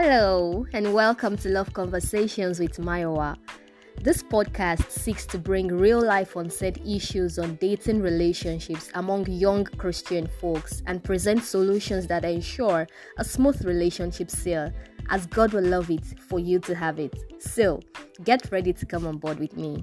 Hello and welcome to Love Conversations with Mayowa. This podcast seeks to bring real life unsaid issues on dating relationships among young Christian folks and present solutions that ensure a smooth relationship sail, as God will love it for you to have it. So, get ready to come on board with me.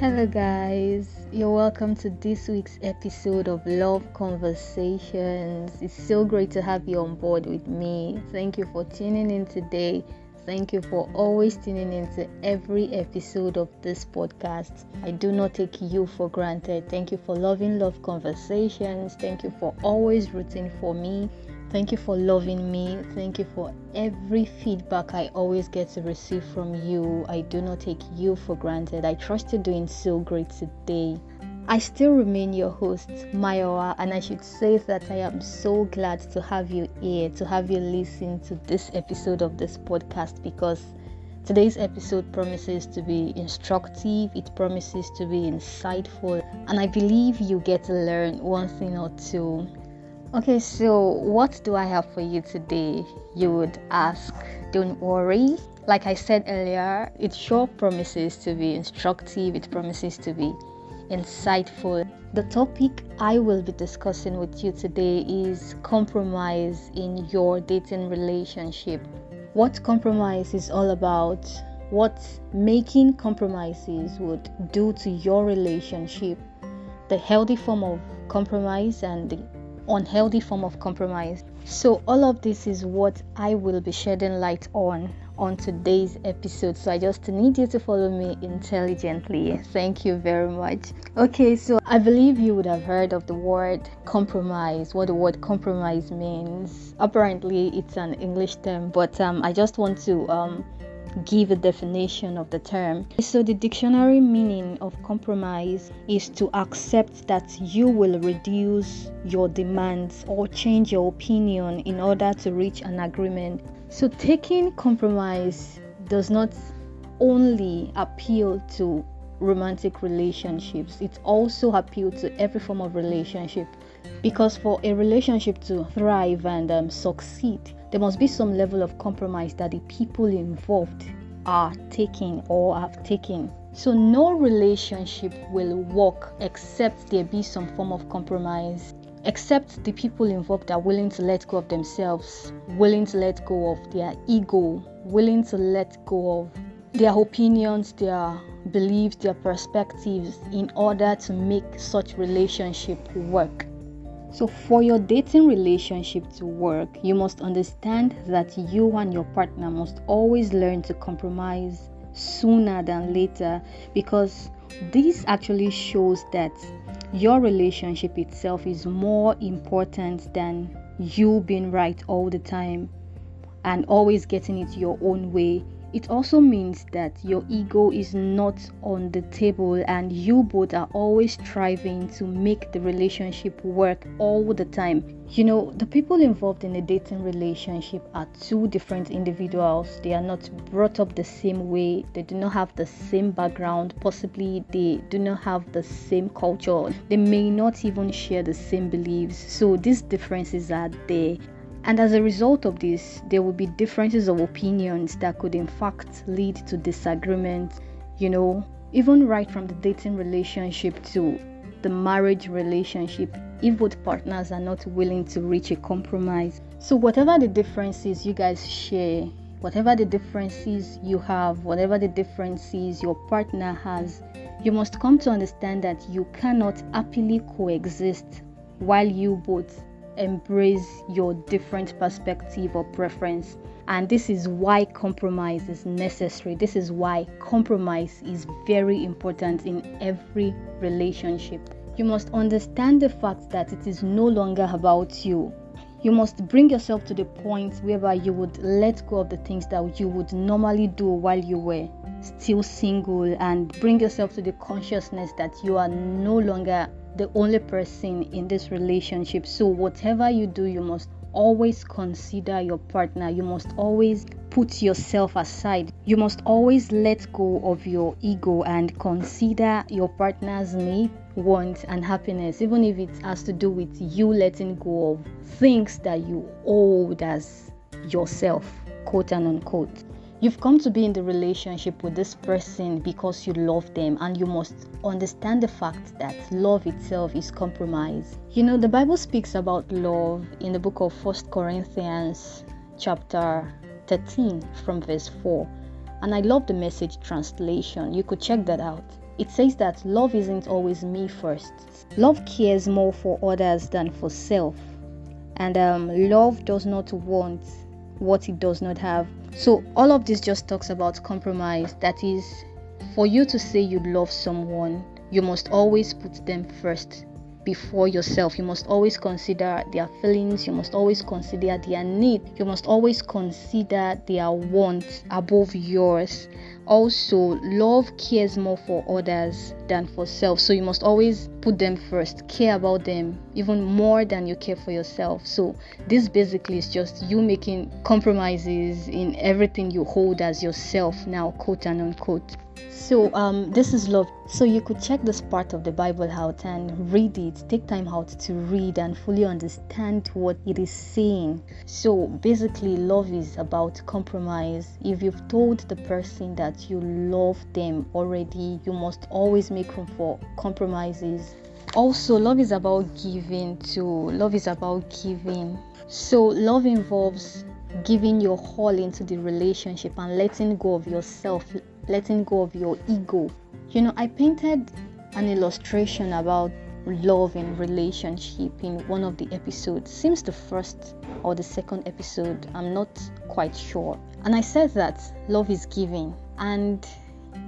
Hello guys, you're welcome to this week's episode of Love Conversations. It's so great to have you on board with me. Thank you for tuning in today. Thank you for always tuning into every episode of this podcast. I do not take you for granted. Thank you for loving Love Conversations. Thank you for always rooting for me. Thank you for loving me. Thank you for every feedback I always get to receive from you. I do not take you for granted. I trust you're doing so great today. I still remain your host, Mayowa, and I should say that I am so glad to have you here, to have you listen to this episode of this podcast, because today's episode promises to be instructive, it promises to be insightful, and I believe you get to learn one thing or two. Okay, so what do I have for you today, you would ask? Don't worry. Like I said earlier, it sure promises to be instructive. It promises to be insightful. The topic I will be discussing with you today is compromise in your dating relationship. What compromise is all about, what making compromises would do to your relationship, the healthy form of compromise and the unhealthy form of compromise. So all of this is what I will be shedding light on today's episode. So I just need you to follow me intelligently. Thank you very much. Okay, so I believe you would have heard of the word compromise, what the word compromise means. Apparently it's an English term, but I just want to give a definition of the term. So the dictionary meaning of compromise is to accept that you will reduce your demands or change your opinion in order to reach an agreement. So taking compromise does not only appeal to romantic relationships, it also appeals to every form of relationship, because for a relationship to thrive and succeed, there must be some level of compromise that the people involved are taking or have taken. So no relationship will work except there be some form of compromise, except the people involved are willing to let go of themselves, willing to let go of their ego, willing to let go of their opinions, their beliefs, their perspectives, in order to make such relationship work. So for your dating relationship to work, you must understand that you and your partner must always learn to compromise sooner than later, because this actually shows that your relationship itself is more important than you being right all the time and always getting it your own way. It also means that your ego is not on the table and you both are always striving to make the relationship work all the time. You know, the people involved in a dating relationship are two different individuals. They are not brought up the same way. They do not have the same background. Possibly they do not have the same culture. They may not even share the same beliefs. So these differences are there. And as a result of this, there will be differences of opinions that could in fact lead to disagreement, you know, even right from the dating relationship to the marriage relationship, if both partners are not willing to reach a compromise. So whatever the differences you guys share, whatever the differences you have, whatever the differences your partner has, you must come to understand that you cannot happily coexist while you both embrace your different perspective or preference. And this is why compromise is necessary. This is why compromise is very important in every relationship. You must understand the fact that it is no longer about you. You must bring yourself to the point whereby you would let go of the things that you would normally do while you were still single, and bring yourself to the consciousness that you are no longer the only person in this relationship. So whatever you do, you must always consider your partner. You must always put yourself aside. You must always let go of your ego and consider your partner's need, want, and happiness, even if it has to do with you letting go of things that you hold as yourself, quote and unquote. You've come to be in the relationship with this person because you love them, and you must understand the fact that love itself is compromise. You know, the Bible speaks about love in the book of First Corinthians chapter 13 from verse 4. And I love the Message translation. You could check that out. It says that love isn't always me first. Love cares more for others than for self. And love does not want what it does not have. So all of this just talks about compromise. That is, for you to say you love someone, you must always put them first before yourself. You must always consider their feelings. You must always consider their need. You must always consider their wants above yours. Also, love cares more for others than for self. So you must always put them first, care about them even more than you care for yourself. So this basically is just you making compromises in everything you hold as yourself now, quote and unquote. So this is love. So you could check this part of the Bible out and read it. Take time out to read and fully understand what it is saying. So basically, love is about compromise. If you've told the person that you love them already, you must always make room for compromises. Also, love is about giving. So love involves giving your whole into the relationship and letting go of yourself, letting go of your ego. You know, I painted an illustration about love in relationship in one of the episodes, seems the first or the second episode, I'm not quite sure. And I said that love is giving. And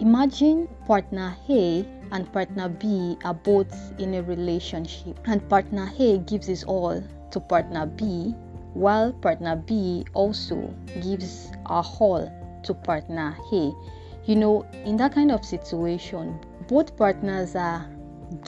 imagine partner A and partner B are both in a relationship, and partner A gives his all to partner B, while partner B also gives her all to partner A. You know, in that kind of situation, both partners are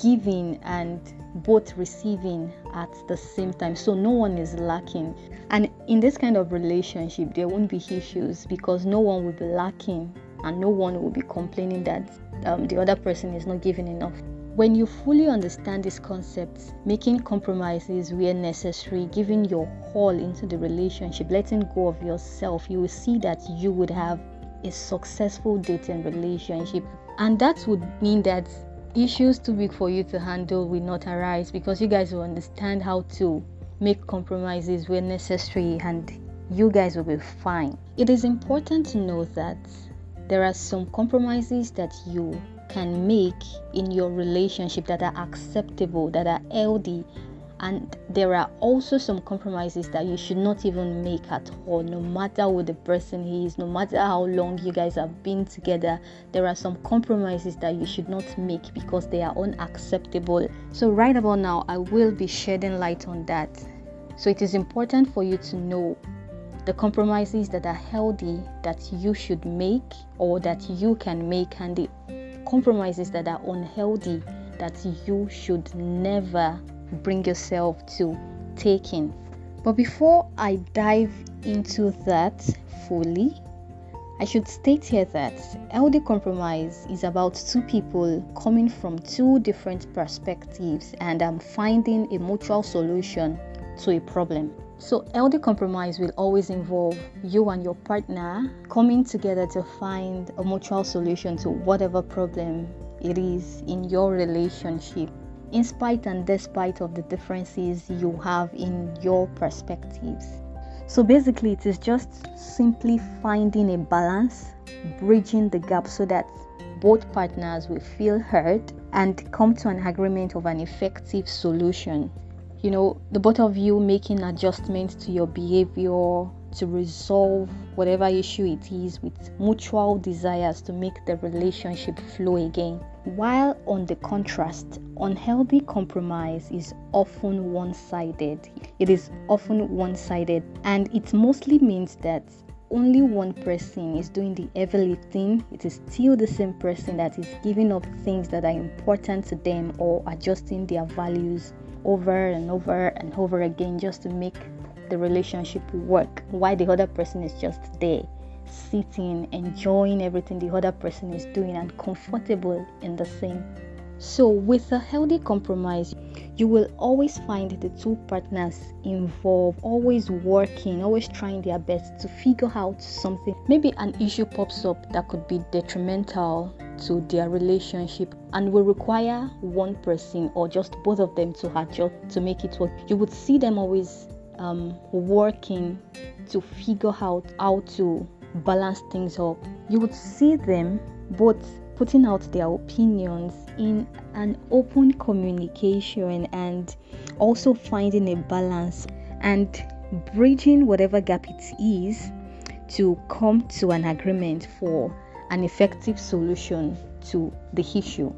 giving and both receiving at the same time, so no one is lacking. And in this kind of relationship, there won't be issues because no one will be lacking and no one will be complaining that the other person is not giving enough. When you fully understand these concepts, making compromises where necessary, giving your all into the relationship, letting go of yourself, you will see that you would have a successful dating relationship. And that would mean that issues too big for you to handle will not arise because you guys will understand how to make compromises where necessary, and you guys will be fine. It is important to know that there are some compromises that you can make in your relationship that are acceptable, that are healthy, and there are also some compromises that you should not even make at all, no matter who the person is, no matter how long you guys have been together. There are some compromises that you should not make because they are unacceptable. So right about now, I will be shedding light on that. So it is important for you to know the compromises that are healthy that you should make or that you can make, and the compromises that are unhealthy that you should never bring yourself to taking. But before I dive into that fully, I should state here that healthy compromise is about two people coming from two different perspectives and finding a mutual solution to a problem. So healthy compromise will always involve you and your partner coming together to find a mutual solution to whatever problem it is in your relationship, in spite and despite of the differences you have in your perspectives. So basically, it is just simply finding a balance, bridging the gap so that both partners will feel heard and come to an agreement of an effective solution. You know, the both of you making adjustments to your behavior to resolve whatever issue it is with mutual desires to make the relationship flow again. While on the contrast, unhealthy compromise is often one-sided. It is often one-sided, and it mostly means that only one person is doing the heavy lifting. It is still the same person that is giving up things that are important to them or adjusting their values over and over and over again just to make the relationship will work, why the other person is just there, sitting, enjoying everything the other person is doing and comfortable in the same. So with a healthy compromise, you will always find the two partners involved, always working, always trying their best to figure out something. Maybe an issue pops up that could be detrimental to their relationship and will require one person or just both of them to adjust to make it work. You would see them always working to figure out how to balance things up. You would see them both putting out their opinions in an open communication and also finding a balance and bridging whatever gap it is to come to an agreement for an effective solution to the issue.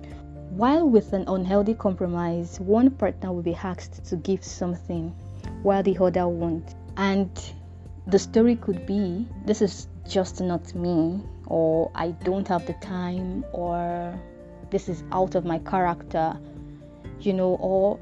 While with an unhealthy compromise, one partner will be asked to give something while the other won't, and the story could be, this is just not me, or I don't have the time, or this is out of my character, you know, or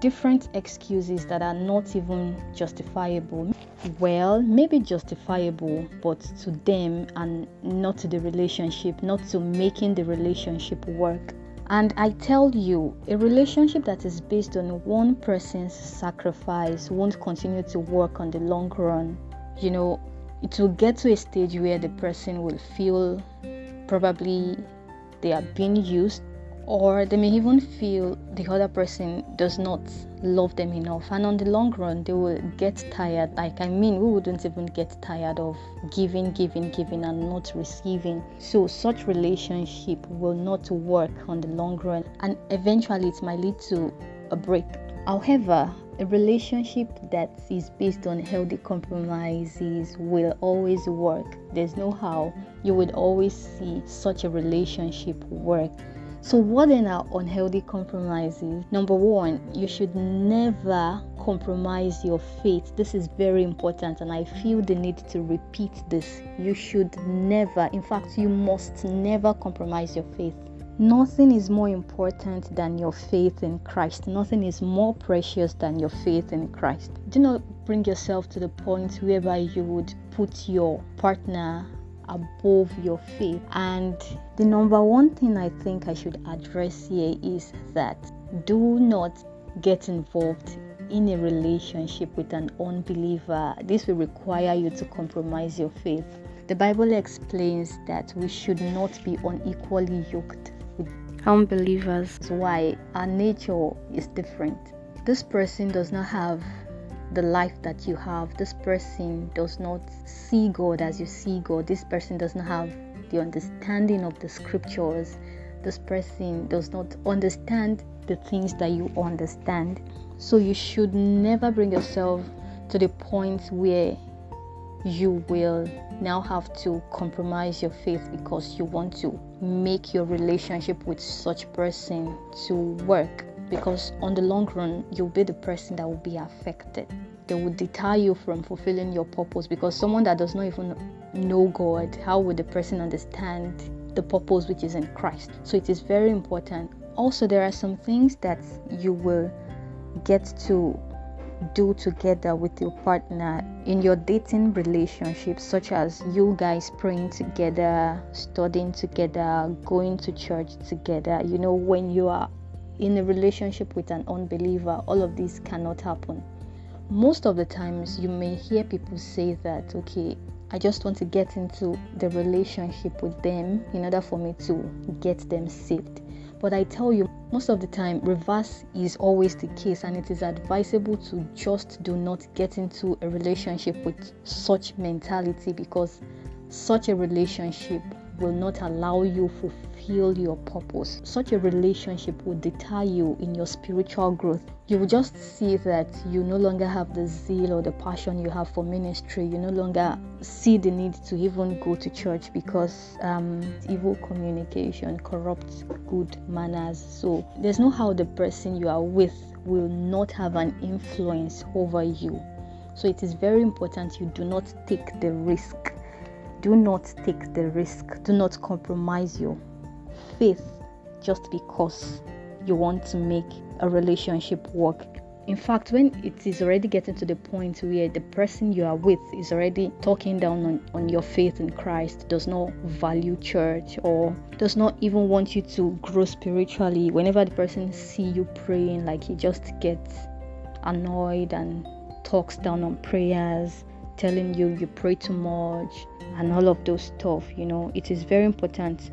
different excuses that are not even justifiable. Well, maybe justifiable, but to them and not to the relationship, not to making the relationship work. And I tell you, a relationship that is based on one person's sacrifice won't continue to work on the long run. You know, it will get to a stage where the person will feel probably they are being used, or they may even feel the other person does not love them enough. And on the long run, they will get tired. We wouldn't even get tired of giving and not receiving. So such relationship will not work on the long run, and eventually it might lead to a break. However, a relationship that is based on healthy compromises will always work. There's no how. You would always see such a relationship work. So what then are unhealthy compromises? Number one, you should never compromise your faith. This is very important, and I feel the need to repeat this. You should never, in fact, you must never compromise your faith. Nothing is more important than your faith in Christ. Nothing is more precious than your faith in Christ. Do not bring yourself to the point whereby you would put your partner above your faith. And the number one thing I think I should address here is that do not get involved in a relationship with an unbeliever. This will require you to compromise your faith. The Bible explains that we should not be unequally yoked with unbelievers. That's why our nature is different. This person does not have the life that you have. This person does not see God as you see God. This person does not have the understanding of the scriptures. This person does not understand the things that you understand. So you should never bring yourself to the point where you will now have to compromise your faith because you want to make your relationship with such person to work, because on the long run you'll be the person that will be affected. They will deter you from fulfilling your purpose, because someone that does not even know God, how would the person understand the purpose which is in Christ? So it is very important. Also, there are some things that you will get to do together with your partner in your dating relationship, such as you guys praying together, studying together, going to church together. You know, when you are in a relationship with an unbeliever, all of this cannot happen. Most of the times you may hear people say that, okay, I just want to get into the relationship with them in order for me to get them saved. But I tell you, most of the time reverse is always the case, and it is advisable to just do not get into a relationship with such mentality, because such a relationship will not allow you fulfill your purpose. Such a relationship will deter you in your spiritual growth. You will just see that you no longer have the zeal or the passion you have for ministry. You no longer see the need to even go to church, because evil communication corrupts good manners. So there's no how the person you are with will not have an influence over you. So it is very important you do not take the risk. Do not take the risk. Do not compromise your faith just because you want to make a relationship work. In fact, when it is already getting to the point where the person you are with is already talking down on your faith in Christ, does not value church, or does not even want you to grow spiritually, whenever the person sees you praying, like he just gets annoyed and talks down on prayers, telling you pray too much and all of those stuff, it is very important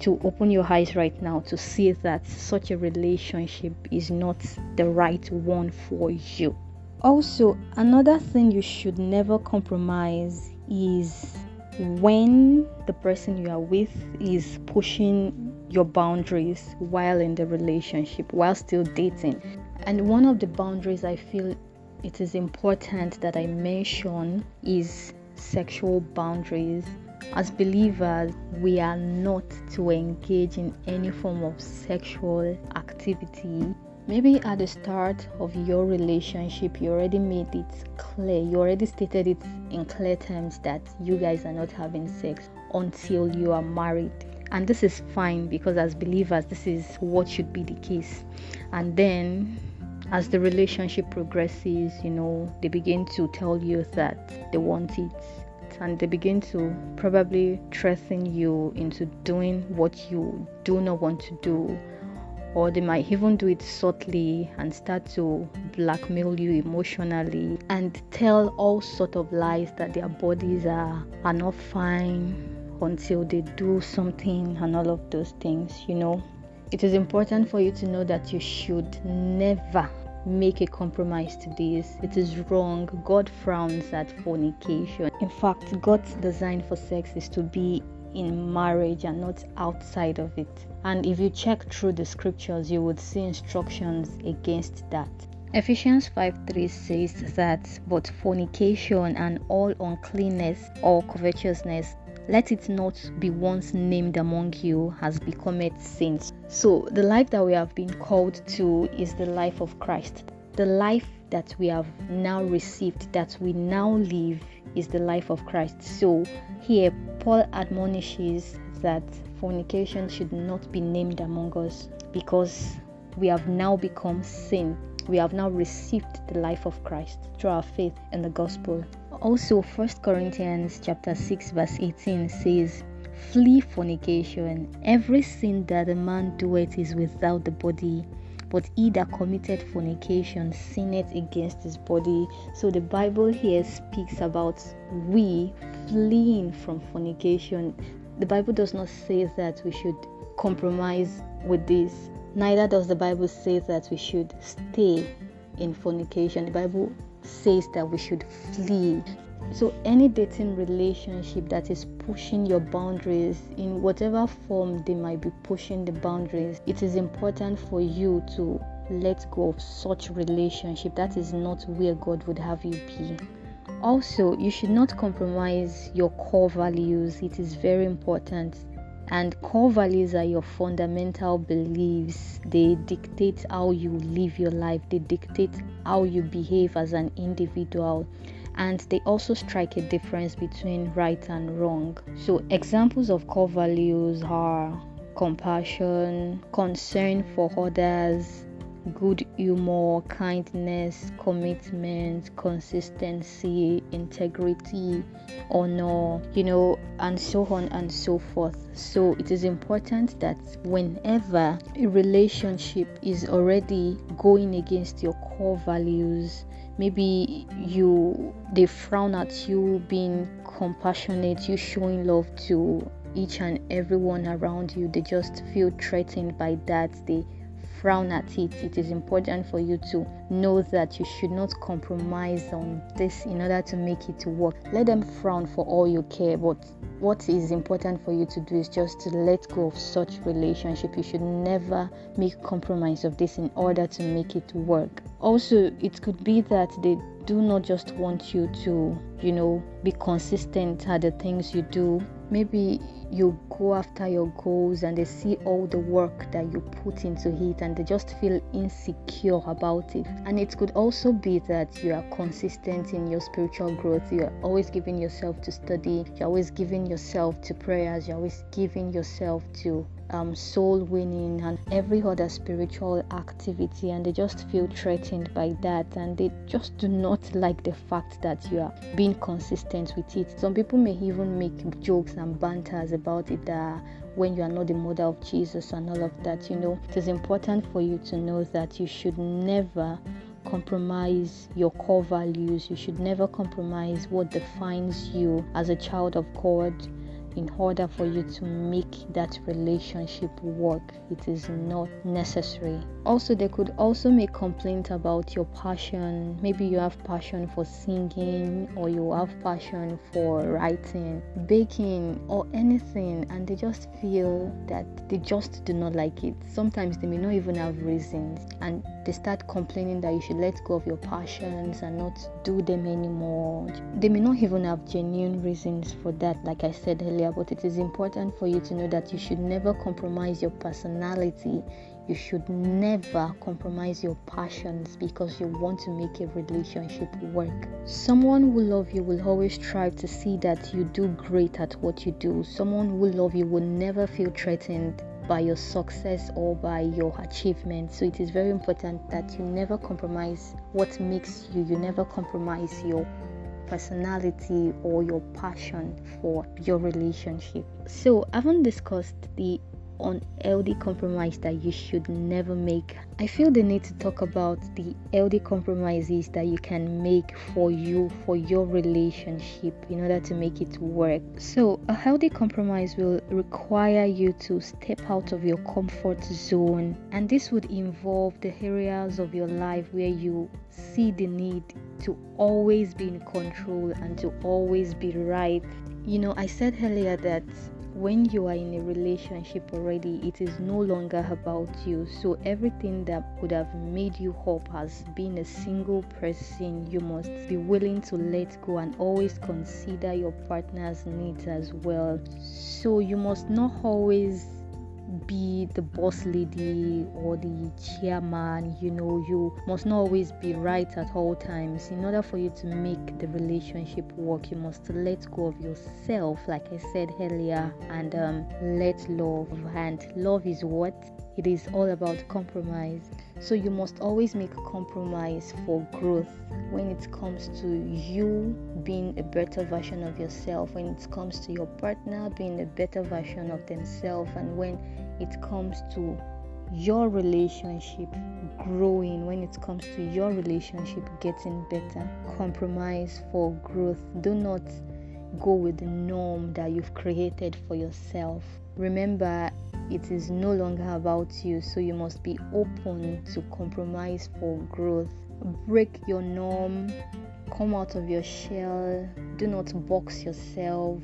to open your eyes right now to see that such a relationship is not the right one for you. Also, another thing you should never compromise is when the person you are with is pushing your boundaries while in the relationship, while still dating. And one of the boundaries I feel it is important that I mention is sexual boundaries. As believers, we are not to engage in any form of sexual activity. Maybe at the start of your relationship, you already made it clear, you already stated it in clear terms that you guys are not having sex until you are married. And this is fine, because as believers, this is what should be the case. And then as the relationship progresses, they begin to tell you that they want it, and they begin to probably threaten you into doing what you do not want to do, or they might even do it subtly and start to blackmail you emotionally and tell all sorts of lies that their bodies are not fine until they do something and all of those things. It is important for you to know that you should never make a compromise to this. It is wrong. God frowns at fornication. In fact, God's design for sex is to be in marriage and not outside of it. And if you check through the scriptures, you would see instructions against that. Ephesians 5:3 says that, "But fornication and all uncleanness or covetousness, let it not be once named among you as becometh saints." So the life that we have been called to is the life of Christ. The life that we have now received, that we now live, is the life of Christ. So here Paul admonishes that fornication should not be named among us, because we have now become saints. We have now received the life of Christ through our faith in the gospel. Also, First Corinthians chapter 6 verse 18 says, "Flee fornication. Every sin that a man doeth is without the body, but he that committed fornication sinneth against his body." So the Bible here speaks about we fleeing from fornication. The Bible does not say that we should compromise with this. Neither does the Bible say that we should stay in fornication. The Bible says that we should flee. So any dating relationship that is pushing your boundaries, in whatever form they might be pushing the boundaries, it is important for you to let go of such relationship. That is not where God would have you be. Also, you should not compromise your core values. It is very important. And core values are your fundamental beliefs. They dictate how you live your life. They dictate how you behave as an individual. And they also strike a difference between right and wrong. So examples of core values are compassion, concern for others, good humor, kindness, commitment, consistency, integrity, honor, and so on and so forth. So it is important that whenever a relationship is already going against your core values, maybe they frown at you being compassionate, you showing love to each and everyone around you, they just feel threatened by that, they frown at it. It is important for you to know that you should not compromise on this in order to make it work. Let them frown for all you care, but what is important for you to do is just to let go of such relationship. You should never make compromise of this in order to make it work. Also, it could be that they do not just want you to, be consistent at the things you do. Maybe you go after your goals and they see all the work that you put into it and they just feel insecure about it. And it could also be that you are consistent in your spiritual growth. You are always giving yourself to study, you're always giving yourself to prayers, you're always giving yourself to soul winning and every other spiritual activity, and they just feel threatened by that, and they just do not like the fact that you are being consistent with it. Some people may even make jokes and banters about it, that when you are not the mother of Jesus and all of that. You know, it is important for you to know that you should never compromise your core values. You should never compromise what defines you as a child of God in order for you to make that relationship work. It is not necessary. Also, they could also make complaint about your passion. Maybe you have passion for singing, or you have passion for writing, baking, or anything, and they just feel that they just do not like it. Sometimes they may not even have reasons, and they start complaining that you should let go of your passions and not do them anymore. They may not even have genuine reasons for that, like I said earlier. But it is important for you to know that you should never compromise your personality. You should never compromise your passions because you want to make a relationship work. Someone who loves you will always strive to see that you do great at what you do. Someone who loves you will never feel threatened by your success or by your achievement. So it is very important that you never compromise what makes you. You never compromise your personality or your passion for your relationship. So, I haven't discussed the unhealthy compromise that you should never make. I feel the need to talk about the healthy compromises that you can make for you, for your relationship, in order to make it work. So a healthy compromise will require you to step out of your comfort zone, and this would involve the areas of your life where you see the need to always be in control and to always be right. You know, I said earlier that when you are in a relationship already, it is no longer about you. So everything that would have made you hope as being a single person, you must be willing to let go and always consider your partner's needs as well. So you must not always be the boss lady or the chairman. You know, you must not always be right at all times. In order for you to make the relationship work, you must let go of yourself, like I said earlier, and let love. And love is what? It is all about compromise. So you must always make compromise for growth when it comes to you being a better version of yourself, when it comes to your partner being a better version of themselves, and when it comes to your relationship growing, when it comes to your relationship getting better. Compromise for growth. Do not go with the norm that you've created for yourself. Remember, it is no longer about you, so you must be open to compromise for growth. Break your norm, come out of your shell, do not box yourself.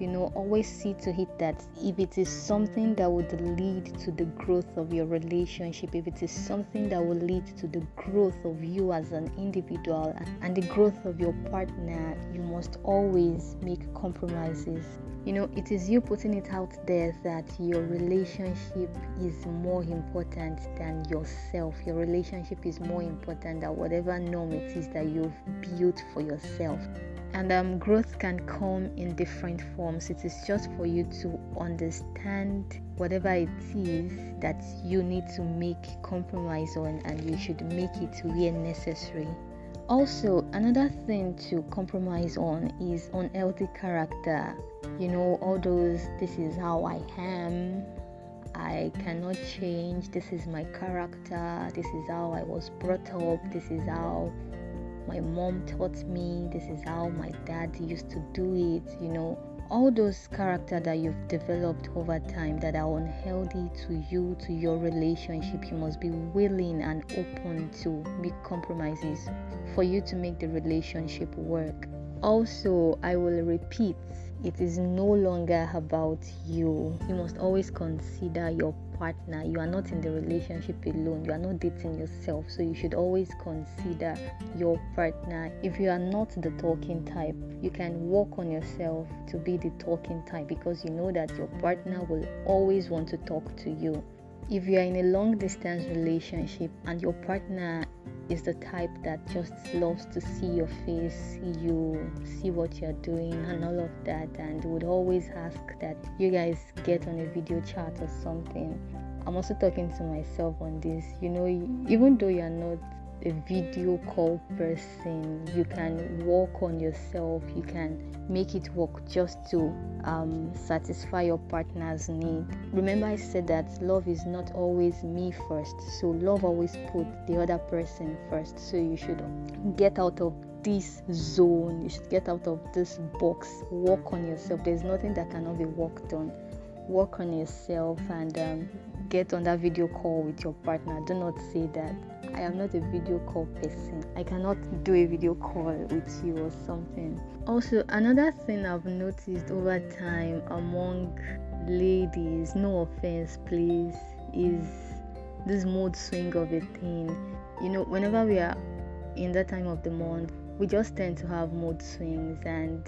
You know, always see to it that if it is something that would lead to the growth of your relationship, if it is something that will lead to the growth of you as an individual and the growth of your partner, you must always make compromises. You know, it is you putting it out there that your relationship is more important than yourself. Your relationship is more important than whatever norm it is that you've built for yourself. And growth can come in different forms. It is just for you to understand whatever it is that you need to make compromise on, and you should make it where necessary. Also, another thing to compromise on is unhealthy character. You know, all those, this is how I am, I cannot change, this is my character, this is how I was brought up, this is how my mom taught me, this is how my dad used to do it. You know, all those character that you've developed over time that are unhealthy to you, to your relationship, you must be willing and open to make compromises for you to make the relationship work. Also, I will repeat, it is no longer about you. You must always consider your partner. You are not in the relationship alone. You are not dating yourself. So you should always consider your partner. If you are not the talking type, you can work on yourself to be the talking type, because you know that your partner will always want to talk to you. If you are in a long distance relationship and your partner is the type that just loves to see your face, see you, see what you're doing and all of that, and would always ask that you guys get on a video chat or something. I'm also talking to myself on this. You know, even though you're not a video call person, you can work on yourself. You can make it work just to satisfy your partner's need. Remember, I said that love is not always me first, so love always puts the other person first. So you should get out of this zone, you should get out of this box. Work on yourself. There's nothing that cannot be worked on. Work on yourself and get on that video call with your partner. Do not say that I am not a video call person, I cannot do a video call with you or something. Also, another thing I've noticed over time among ladies, no offense please, is this mood swing of a thing. You know, whenever we are in that time of the month, we just tend to have mood swings, and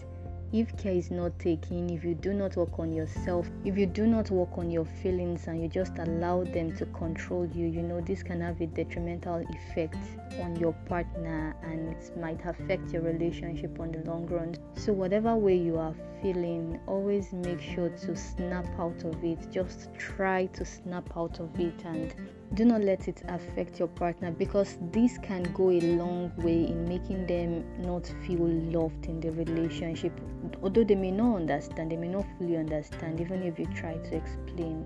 if care is not taken, if you do not work on yourself, if you do not work on your feelings and you just allow them to control you, you know, this can have a detrimental effect on your partner and it might affect your relationship on the long run. So whatever way you are feeling, always make sure to snap out of it. Just try to snap out of it and do not let it affect your partner, because this can go a long way in making them not feel loved in the relationship. Although they may not understand, they may not fully understand, even if you try to explain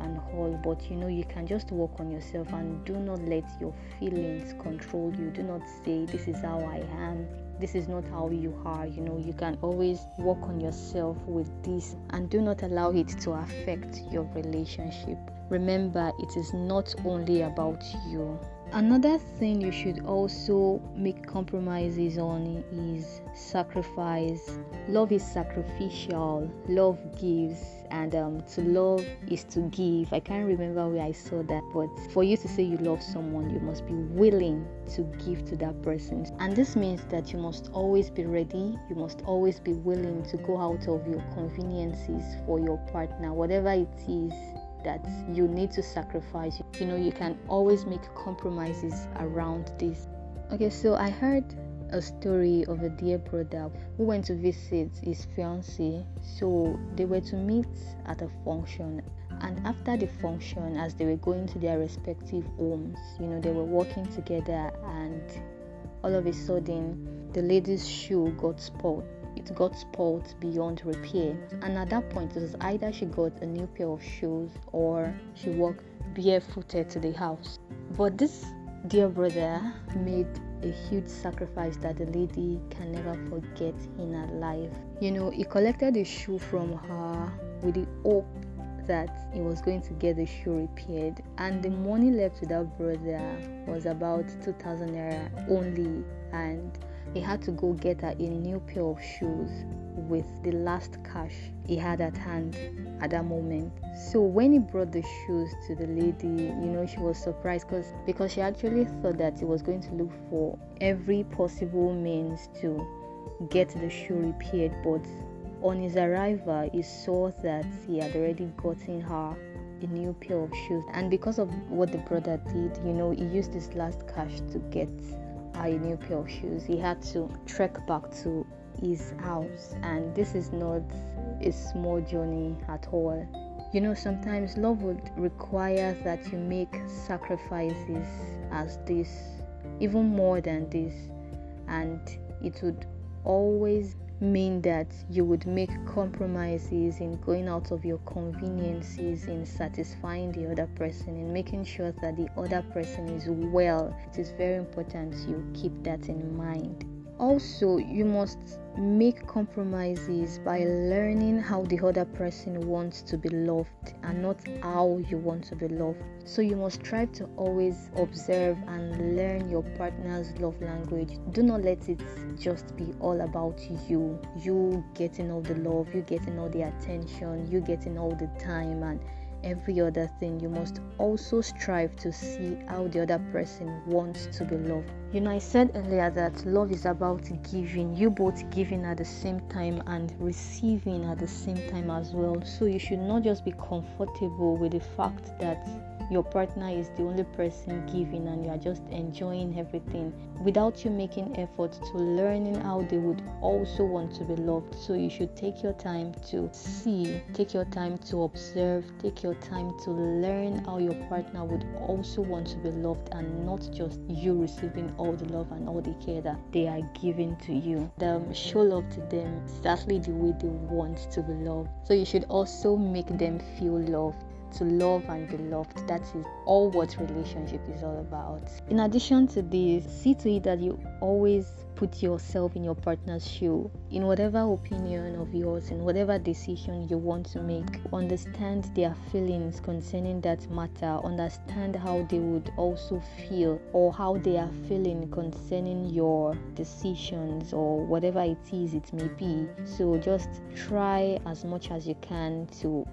and all, but you know, you can just work on yourself and do not let your feelings control you. Do not say, this is how I am, this is not how you are. You know, you can always work on yourself with this and do not allow it to affect your relationship. Remember, it is not only about you. Another thing you should also make compromises on is sacrifice. Love is sacrificial. Love gives, and to love is to give. I can't remember where I saw that, but for you to say you love someone, you must be willing to give to that person. And this means that you must always be ready. You must always be willing to go out of your conveniences for your partner, whatever it is that you need to sacrifice. You know, you can always make compromises around this. Okay, so I heard a story of a dear brother who went to visit his fiancée. So they were to meet at a function, and after the function, as they were going to their respective homes, you know, they were walking together, and all of a sudden the lady's shoe got spoiled. It got spoiled beyond repair, and at that point it was either she got a new pair of shoes or she walked barefooted to the house. But this dear brother made a huge sacrifice that the lady can never forget in her life. You know, he collected a shoe from her with the hope that he was going to get the shoe repaired, and the money left with that brother was about 2,000 naira only, and he had to go get her a new pair of shoes with the last cash he had at hand at that moment. So when he brought the shoes to the lady, you know, she was surprised because she actually thought that he was going to look for every possible means to get the shoe repaired. But on his arrival, he saw that he had already gotten her a new pair of shoes, and because of what the brother did, you know, he used his last cash to get a new pair of shoes. He had to trek back to his house, and this is not a small journey at all. You know, sometimes love would require that you make sacrifices as this, even more than this, and it would always mean that you would make compromises in going out of your conveniences, in satisfying the other person, in making sure that the other person is well. It is very important you keep that in mind. Also, you must Make compromises by learning how the other person wants to be loved and not how you want to be loved. So you must strive to always observe and learn your partner's love language. Do not let it just be all about you. You getting all the love, you getting all the attention, you getting all the time and every other thing. You must also strive to see how the other person wants to be loved. I said earlier that love is about giving. You both giving at the same time and receiving at the same time as well. So you should not just be comfortable with the fact that your partner is the only person giving and you are just enjoying everything without you making effort to learning how they would also want to be loved. So you should take your time to see, take your time to observe, take your time to learn how your partner would also want to be loved and not just you receiving all the love and all the care that they are giving to you. Show love to them exactly the way they want to be loved. So you should also make them feel loved. To love and be loved, that is all what relationship is all about. In addition to this, see to it that you always put yourself in your partner's shoe. In whatever opinion of yours, in whatever decision you want to make, understand their feelings concerning that matter. Understand how they would also feel or how they are feeling concerning your decisions or whatever it is it may be. So just try as much as you can to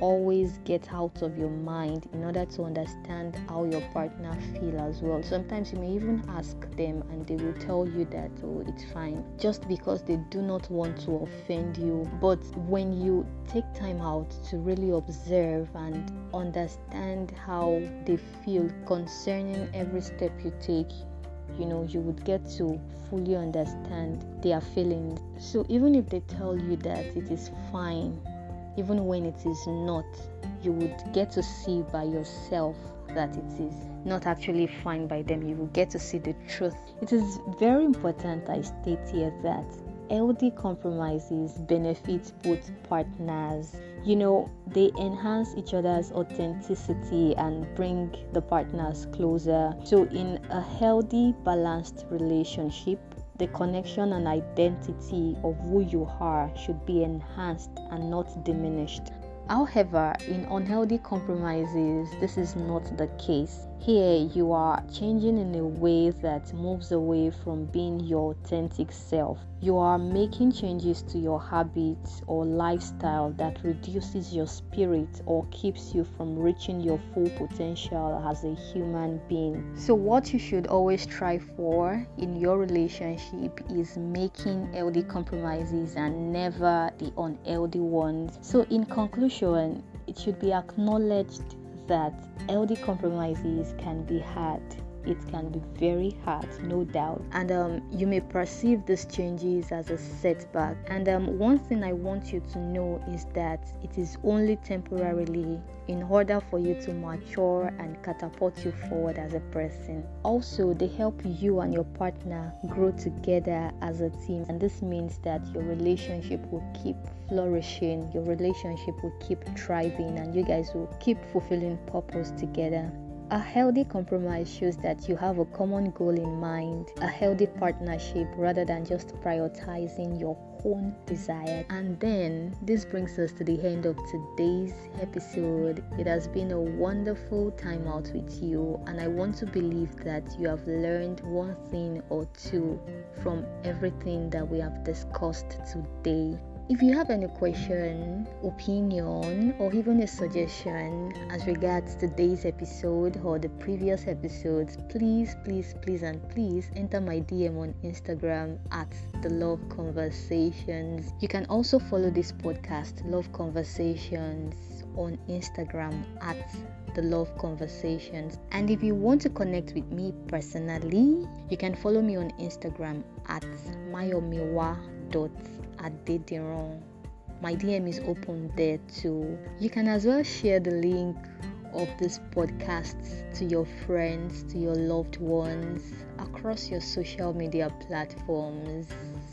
always get out of your mind in order to understand how your partner feel as well. Sometimes you may even ask them and they will tell you that, oh, it's fine, just because they do not want to offend you. But when you take time out to really observe and understand how they feel concerning every step you take, you would get to fully understand their feelings. So even if they tell you that it is fine, even when it is not, you would get to see by yourself that it is not actually fine by them. You will get to see the truth. It is very important I state here that healthy compromises benefit both partners. They enhance each other's authenticity and bring the partners closer. So in a healthy, balanced relationship, the connection and identity of who you are should be enhanced and not diminished. However, in unhealthy compromises, this is not the case. Here, you are changing in a way that moves away from being your authentic self. You are making changes to your habits or lifestyle that reduces your spirit or keeps you from reaching your full potential as a human being. So what you should always strive for in your relationship is making healthy compromises and never the unhealthy ones. So in conclusion, it should be acknowledged that healthy compromises can be hard. It can be very hard, no doubt, and you may perceive these changes as a setback. And one thing I want you to know is that it is only temporarily in order for you to mature and catapult you forward as a person. Also, they help you and your partner grow together as a team, and this means that your relationship will keep flourishing, your relationship will keep thriving, and you guys will keep fulfilling purpose together. A healthy compromise shows that you have a common goal in mind, a healthy partnership rather than just prioritizing your own desire. And then this brings us to the end of today's episode. It has been a wonderful time out with you, and I want to believe that you have learned one thing or two from everything that we have discussed today. If you have any question, opinion, or even a suggestion as regards today's episode or the previous episodes, please enter my DM on Instagram at The Love Conversations. You can also follow this podcast, Love Conversations, on Instagram at The Love Conversations. And if you want to connect with me personally, you can follow me on Instagram at mayowa@dediron. My DM is open there too. You can as well share the link of this podcast to your friends, to your loved ones, across your social media platforms.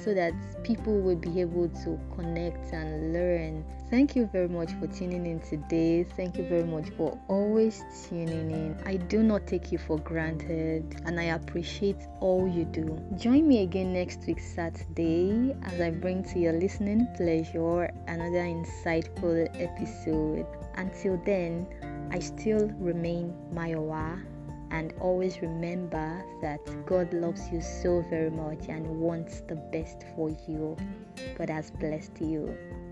so that people will be able to connect and learn. Thank you very much for tuning in today. Thank you very much for always tuning in. I do not take you for granted, and I appreciate all you do. Join me again next week Saturday as I bring to your listening pleasure another insightful episode. Until then, I still remain Mayowa, and always remember that God loves you so very much and wants the best for you. God has blessed you.